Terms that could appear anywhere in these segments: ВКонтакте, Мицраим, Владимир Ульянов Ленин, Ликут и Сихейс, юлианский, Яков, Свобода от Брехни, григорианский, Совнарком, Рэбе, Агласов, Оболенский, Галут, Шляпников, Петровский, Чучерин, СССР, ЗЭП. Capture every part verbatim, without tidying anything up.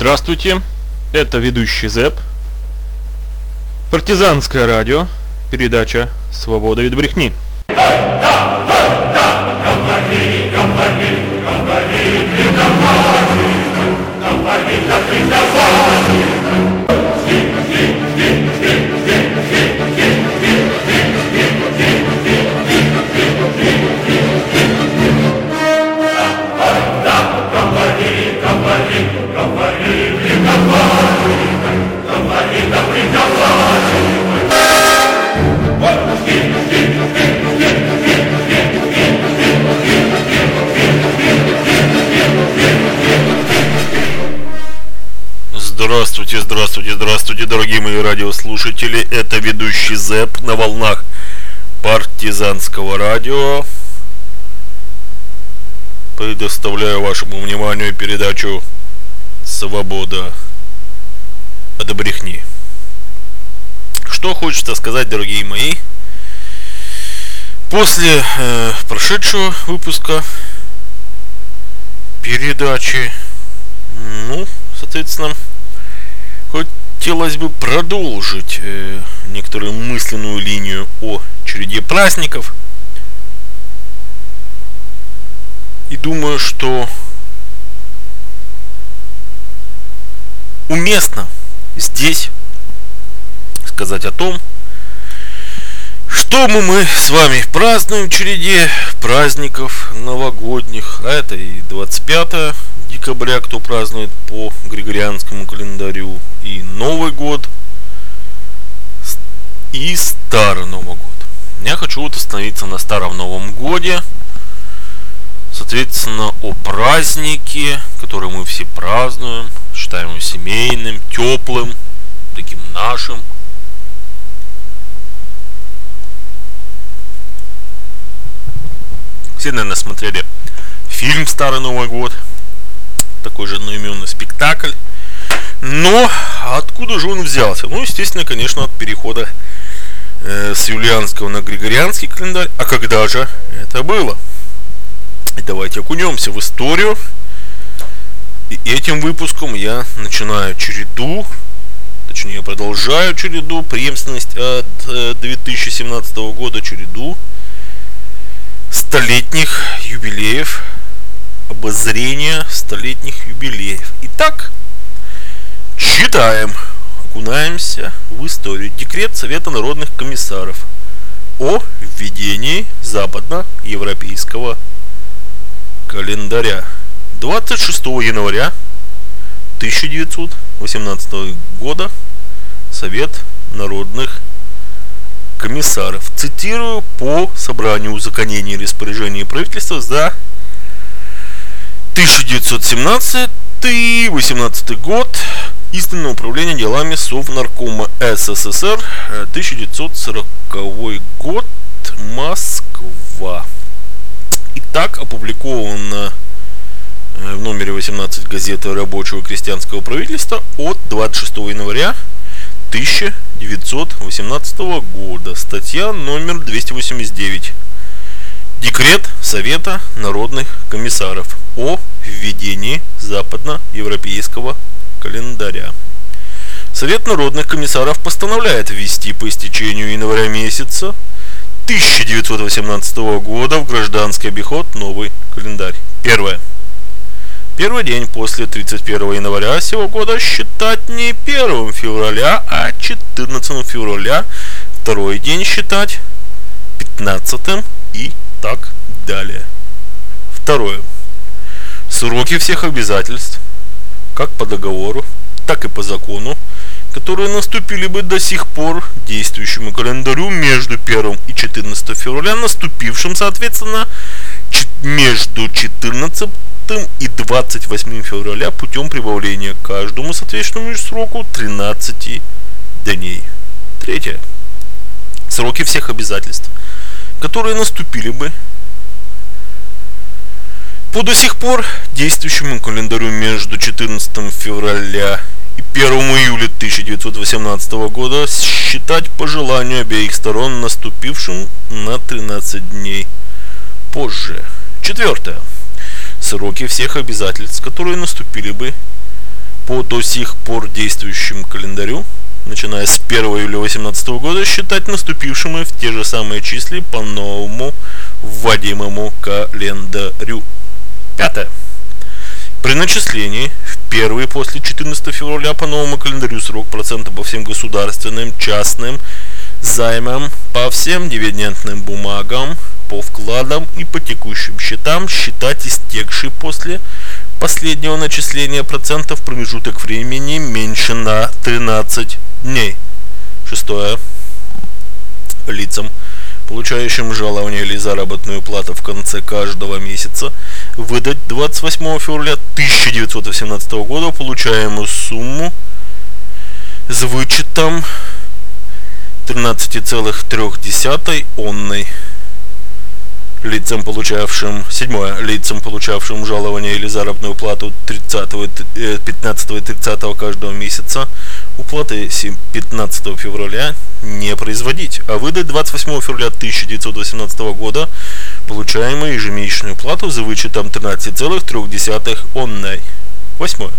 Здравствуйте, это ведущий ЗЭП, партизанское радио, передача «Свобода от Брехни». Здравствуйте, здравствуйте, здравствуйте, дорогие мои радиослушатели. Это ведущий ЗЭП на волнах партизанского радио. Предоставляю вашему вниманию передачу «Свобода от брехни». Что хочется сказать, дорогие мои, после э, прошедшего выпуска передачи, ну, соответственно, хотелось бы продолжить э, некоторую мысленную линию о череде праздников. И думаю, что уместно здесь сказать о том, что мы, мы с вами празднуем в череде праздников новогодних. А это и двадцать пятое декабря, кто празднует по григорианскому календарю, и Новый год, и Старый Новый год. Я хочу вот остановиться на Старом Новом годе. Соответственно, о празднике, который мы все празднуем, считаем его семейным, теплым, таким нашим. Все, наверное, смотрели фильм «Старый Новый год», такой же одноименный спектакль. Но откуда же он взялся? Ну, естественно, конечно, от перехода э, с юлианского на григорианский календарь. А когда же это было? И давайте окунемся в историю. И этим выпуском я начинаю череду, точнее, я продолжаю череду, преемственность от две тысячи семнадцатого года, череду столетних юбилеев, обозрения столетних юбилеев. Итак, читаем, окунаемся в историю. Декрет Совета народных комиссаров о введении западноевропейского календаря. двадцать шестого января тысяча девятьсот восемнадцатого года Совет народных комиссаров, цитирую, по собранию узаконений и распоряжений правительства за тысяча девятьсот семнадцатый — восемнадцатый год, истинное управление делами Совнаркома СССР, тысяча девятьсот сороковой год, Москва. Итак, опубликовано в номере восемнадцать газеты рабочего и крестьянского правительства от двадцать шестого января тысяча девятьсот восемнадцатого года, статья номер двести восемьдесят девять. Декрет Совета народных комиссаров о введении западноевропейского календаря. Совет народных комиссаров постановляет ввести по истечению января месяца тысяча девятьсот восемнадцатого года в гражданский обиход новый календарь. Первое. Первый день после тридцать первого января сего года считать не первого февраля, а четырнадцатого февраля. Второй день считать пятнадцатым и так далее. Второе. Сроки всех обязательств, как по договору, так и по закону, которые наступили бы до сих пор действующему календарю между первым и четырнадцатым февраля, наступившим, соответственно, между четырнадцатым и двадцать восьмым февраля путем прибавления к каждому соответствующему сроку тринадцати дней. Третье. Сроки всех обязательств, которые наступили бы по до сих пор действующему календарю между четырнадцатым февраля и первым июля тысяча девятьсот восемнадцатого года, считать по желанию обеих сторон наступившим на тринадцать дней позже. Четвертое. Сроки всех обязательств, которые наступили бы по до сих пор действующему календарю, начиная с первого июля две тысячи восемнадцатого года, считать наступившими в те же самые числа по новому вводимому календарю. Пятое. При начислении в первый после четырнадцатого февраля по новому календарю срок процента по всем государственным, частным займам, по всем дивидендным бумагам, по вкладам и по текущим счетам считать истекший после последнего начисления процентов промежуток времени меньше на тринадцать дней. Шестое. Лицам, получающим жалование или заработную плату в конце каждого месяца, выдать двадцать восьмого февраля тысяча девятьсот восемнадцатого года получаемую сумму с вычетом тринадцати целых трёх десятых онной. Лицам, получавшим, седьмое, лицам, получавшим жалование или заработную плату тридцатого, пятнадцатого и тридцатого каждого месяца, уплаты пятнадцатого февраля не производить, а выдать двадцать восьмого февраля тысяча девятьсот восемнадцатого года получаемую ежемесячную плату за вычетом тринадцати целых трёх десятых онной. Восьмое.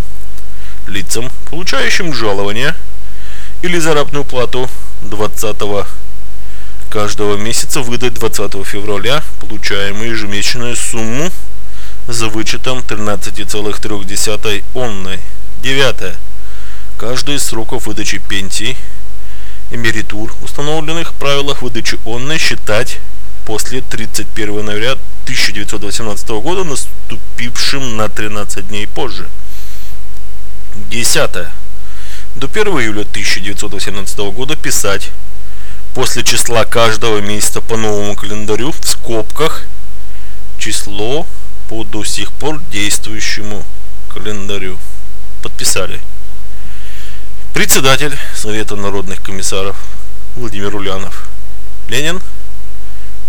Лицам, получающим жалование или заработную плату двадцатого каждого месяца, выдать двадцатого февраля получаемую ежемесячную сумму за вычетом тринадцати целых трёх десятых онной. Девятое. Каждый из сроков выдачи пенсий и меритур, установленных в правилах выдачи онной, считать после тридцать первого ноября тысяча девятьсот восемнадцатого года, наступившим на тринадцать дней позже. Десятое. До первого июля тысяча девятьсот восемнадцатого года писать после числа каждого месяца по новому календарю в скобках число по до сих пор действующему календарю. Подписали. Председатель Совета народных комиссаров Владимир Ульянов Ленин,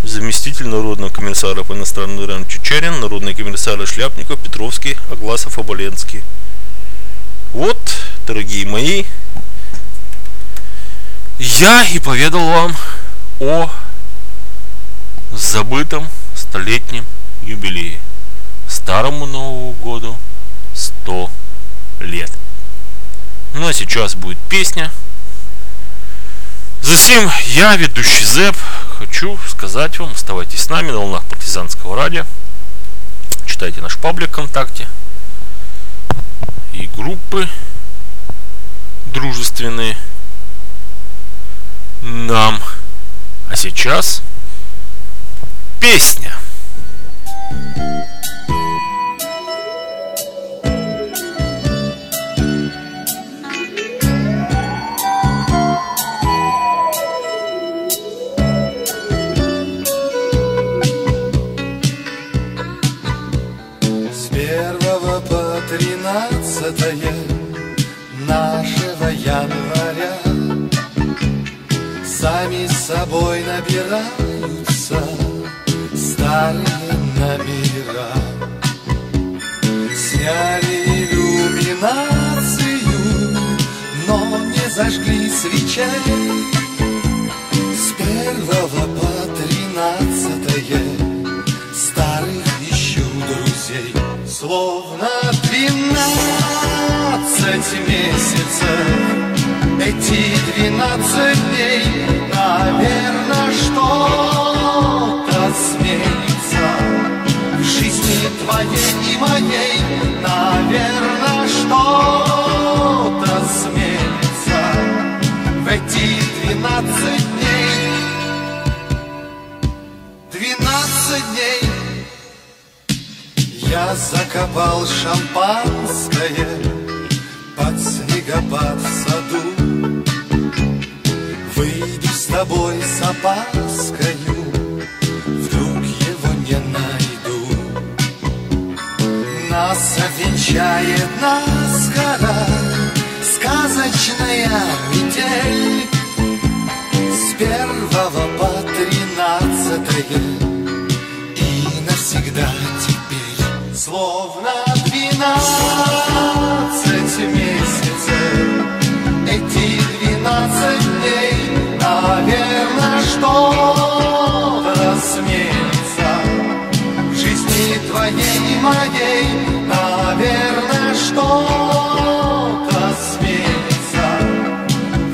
заместитель народного комиссара по иностранным делам Чучерин, народные комиссары Шляпников, Петровский, Агласов, Оболенский. Вот, дорогие мои, я и поведал вам о забытом столетнем юбилее. Старому Новому году сто лет. Ну а сейчас будет песня. Затем я, ведущий ЗЭП, хочу сказать вам: оставайтесь с нами на волнах партизанского радио, читайте наш паблик ВКонтакте и группы дружественные нам. А сейчас песня. С первого по тринадцатое нашего января сами собой набираются старые номера. Сняли иллюминацию, но не зажгли свечей. С первого по тринадцатое старых ищу друзей. Словно двенадцать месяцев, эти двенадцать дней, наверное, что-то сменится в жизни твоей и моей, наверное, что-то сменится в эти двенадцать дней. Двенадцать дней. Я закопал шампанское под снегопад в саду. Выйду с тобой с опаскою, вдруг его не найду. Нас обвенчает наскоро сказочная метель. С первого по тринадцатое и навсегда теперь. Словно двенадцать месяцев, эти двенадцать дней, наверное, что-то сменится в жизни твоей и моей, наверное, что-то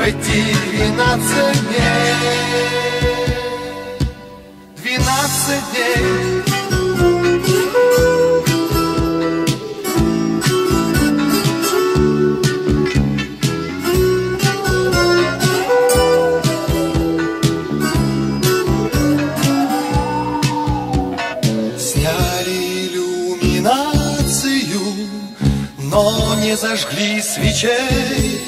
пройти двенадцать дней, двенадцать дней. Не зажгли свечей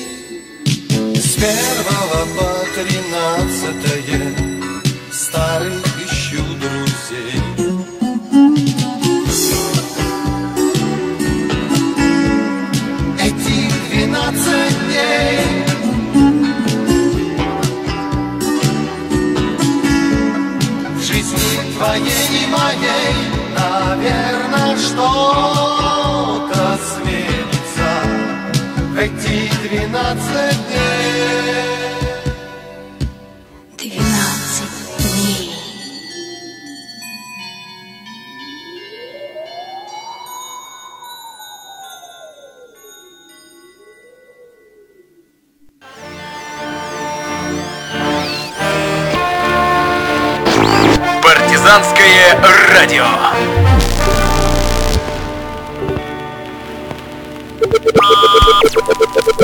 с первого по тринадцатое, старых ищу друзей. Эти двенадцать дней, в жизни твоей и моей, наверное, что-то светит. Эти двенадцать дней, двенадцать дней. Партизанское радио.